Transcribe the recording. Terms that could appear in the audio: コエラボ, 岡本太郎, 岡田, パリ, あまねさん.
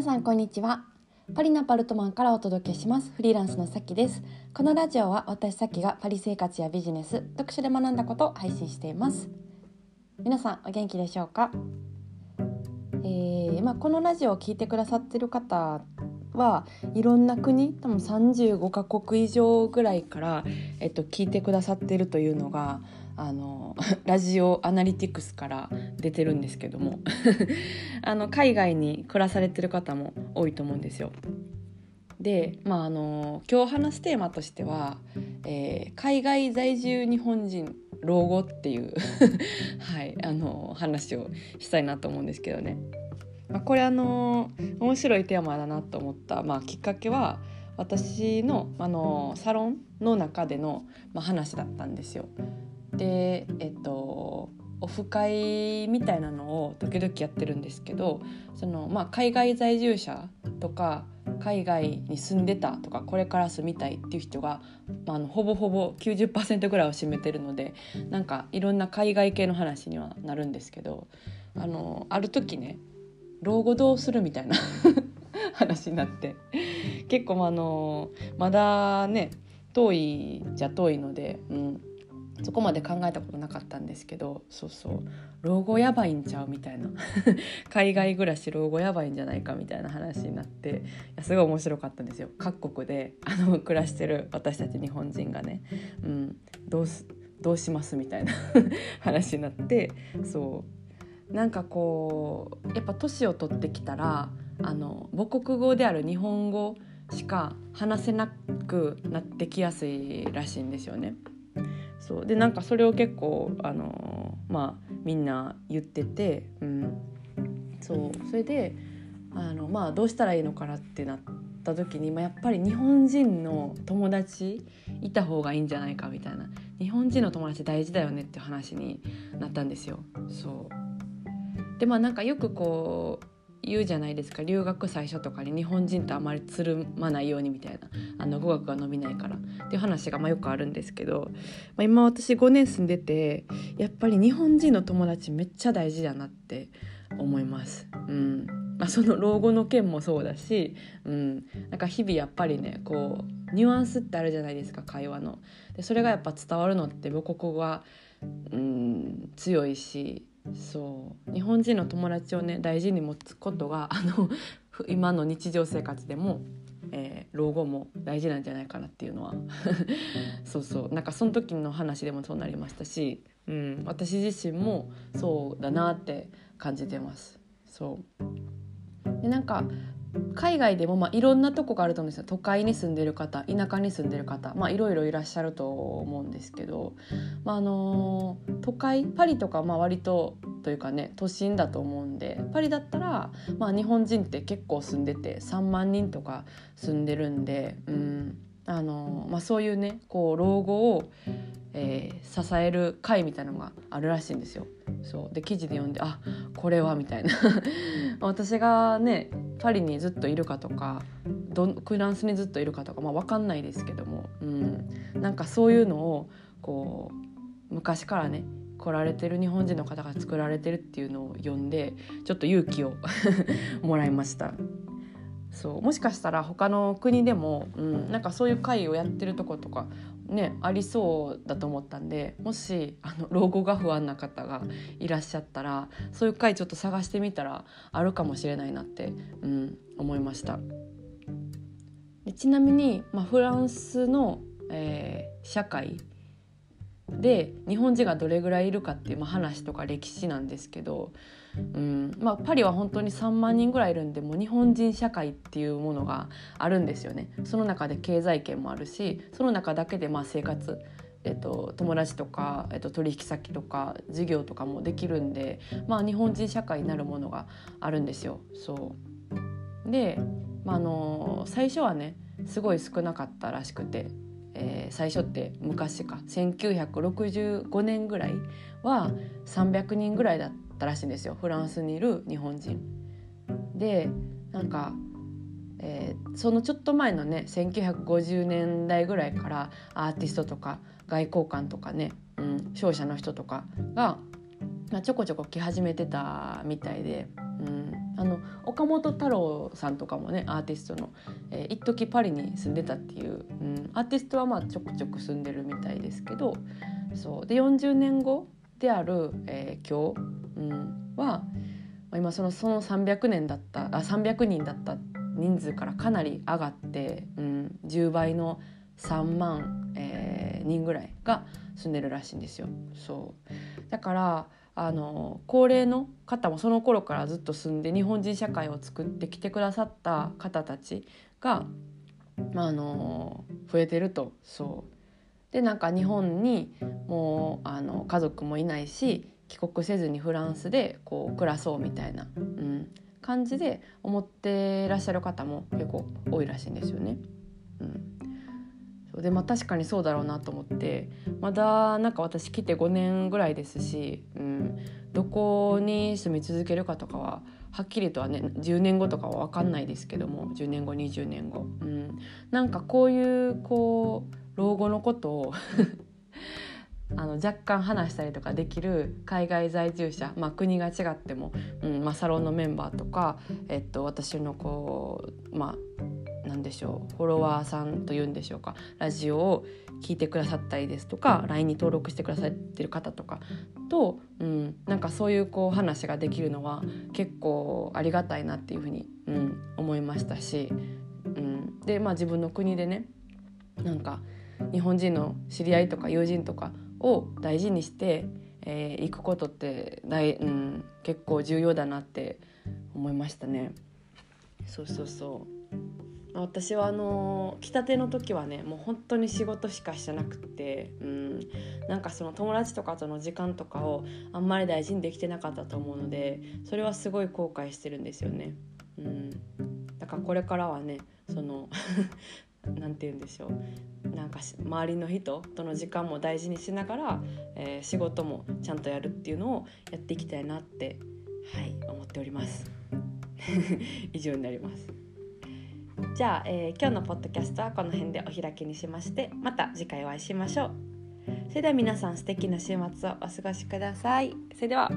皆さんこんにちは。パリのパルトマンからお届けします。フリーランスのさきです。このラジオは私さきがパリ生活やビジネス、読書で学んだことを配信しています。皆さんお元気でしょうか？このラジオを聞いてくださっている方はいろんな国、多分35カ国以上ぐらいから、聞いてくださっているというのがラジオアナリティクスから出てるんですけども海外に暮らされてる方も多いと思うんですよ。で、今日話すテーマとしては、海外在住日本人老後っていう、はい、話をしたいなと思うんですけどね。これ面白いテーマだなと思った、きっかけは私の、サロンの中での、話だったんですよ。で、オフ会みたいなのを時々やってるんですけど、海外在住者とか海外に住んでたとかこれから住みたいっていう人が、ほぼほぼ 90% ぐらいを占めてるので、なんかいろんな海外系の話にはなるんですけど、ある時ね、老後どうするみたいな話になって、結構まだね遠いじゃ遠いので、そこまで考えたことなかったんですけど、老後やばいんちゃうみたいな海外暮らし老後やばいんじゃないかみたいな話になって、すごい面白かったんですよ。各国で暮らしてる私たち日本人がね、どうしますみたいな話になって、なんかこうやっぱ年を取ってきたら母国語である日本語しか話せなくなってきやすいらしいんですよね。でなんかそれを結構みんな言ってて、それでどうしたらいいのかなってなった時に、やっぱり日本人の友達いた方がいいんじゃないかみたいな、日本人の友達大事だよねっていう話になったんですよ。でなんかよくこう言うじゃないですか、留学最初とかに日本人とあまりつるまないようにみたいな、語学が伸びないからっていう話がよくあるんですけど、今私5年住んでて、やっぱり日本人の友達めっちゃ大事だなって思います。その老後の件もそうだし、なんか日々やっぱりねこうニュアンスってあるじゃないですか、会話の。でそれがやっぱ伝わるのって母国語が、強いし、日本人の友達をね大事に持つことが今の日常生活でも、老後も大事なんじゃないかなっていうのはなんかその時の話でもそうなりましたし、私自身もそうだなって感じてます。でなんか海外でもいろんなとこがあると思うんですよ。都会に住んでる方、田舎に住んでる方、いろいろいらっしゃると思うんですけど、都会パリとか割とというかね都心だと思うんで、パリだったら、日本人って結構住んでて3万人とか住んでるんで、そういうねこう老後を、支える会みたいなのがあるらしいんですよ。で記事で読んで、あこれはみたいな私がねパリにずっといるかとかフランスにずっといるかとか、分かんないですけども、なんかそういうのをこう昔からね来られてる日本人の方が作られてるっていうのを読んで、ちょっと勇気をもらいました。もしかしたら他の国でも、なんかそういう会をやってるとことかねありそうだと思ったんで、もし老後が不安な方がいらっしゃったら、そういう会ちょっと探してみたらあるかもしれないなって、思いました。でちなみに、フランスの、社会で日本人がどれぐらいいるかっていう、話とか歴史なんですけど、パリは本当に3万人ぐらいいるんで、もう日本人社会っていうものがあるんですよね。その中で経済圏もあるし、その中だけで生活、友達とか、取引先とか事業とかもできるんで、日本人社会になるものがあるんですよ。で、最初はねすごい少なかったらしくて、最初って昔か1965年ぐらいは300人ぐらいだったらしいんですよ、フランスにいる日本人で。なんか、そのちょっと前のね1950年代ぐらいからアーティストとか外交官とかね、商社の人とかがちょこちょこ来始めてたみたいで、岡本太郎さんとかもね、アーティストの、一時パリに住んでたっていう、アーティストはまあちょくちょく住んでるみたいですけど、そうで40年後である、今日、は今その300年だった300人だった人数からかなり上がって、10倍の3万、人ぐらいが住んでるらしいんですよ。そうだから高齢の方もその頃からずっと住んで日本人社会を作ってきてくださった方たちが、増えてると。そうでなんか日本にもう家族もいないし帰国せずにフランスでこう暮らそうみたいな、感じで思ってらっしゃる方も結構多いらしいんですよね。でまあ、確かにそうだろうなと思って、まだなんか私来て5年ぐらいですし、どこに住み続けるかとかははっきりとはね10年後とかは分かんないですけども、10年後20年後、なんかこう老後のことを若干話したりとかできる海外在住者、国が違っても、サロンのメンバーとか、私のなんでしょう、フォロワーさんというんでしょうか、ラジオを聞いてくださったりですとか LINE に登録してくださってる方とかと、なんかそういう話ができるのは結構ありがたいなっていうふうに、思いましたし、で自分の国でねなんか日本人の知り合いとか友人とかを大事にして、行くことって結構重要だなって思いましたね。そう私は来たての時はねもう本当に仕事しかしてなくて、なんかその友達とかとの時間とかをあんまり大事にできてなかったと思うので、それはすごい後悔してるんですよね。だからこれからはねなんて言うんでしょう、なんか周りの人との時間も大事にしながら、仕事もちゃんとやるっていうのをやっていきたいなって、思っております以上になります。じゃあ、今日のポッドキャストはこの辺でお開きにしまして、また次回お会いしましょう。それでは皆さん素敵な週末をお過ごしください。それでは。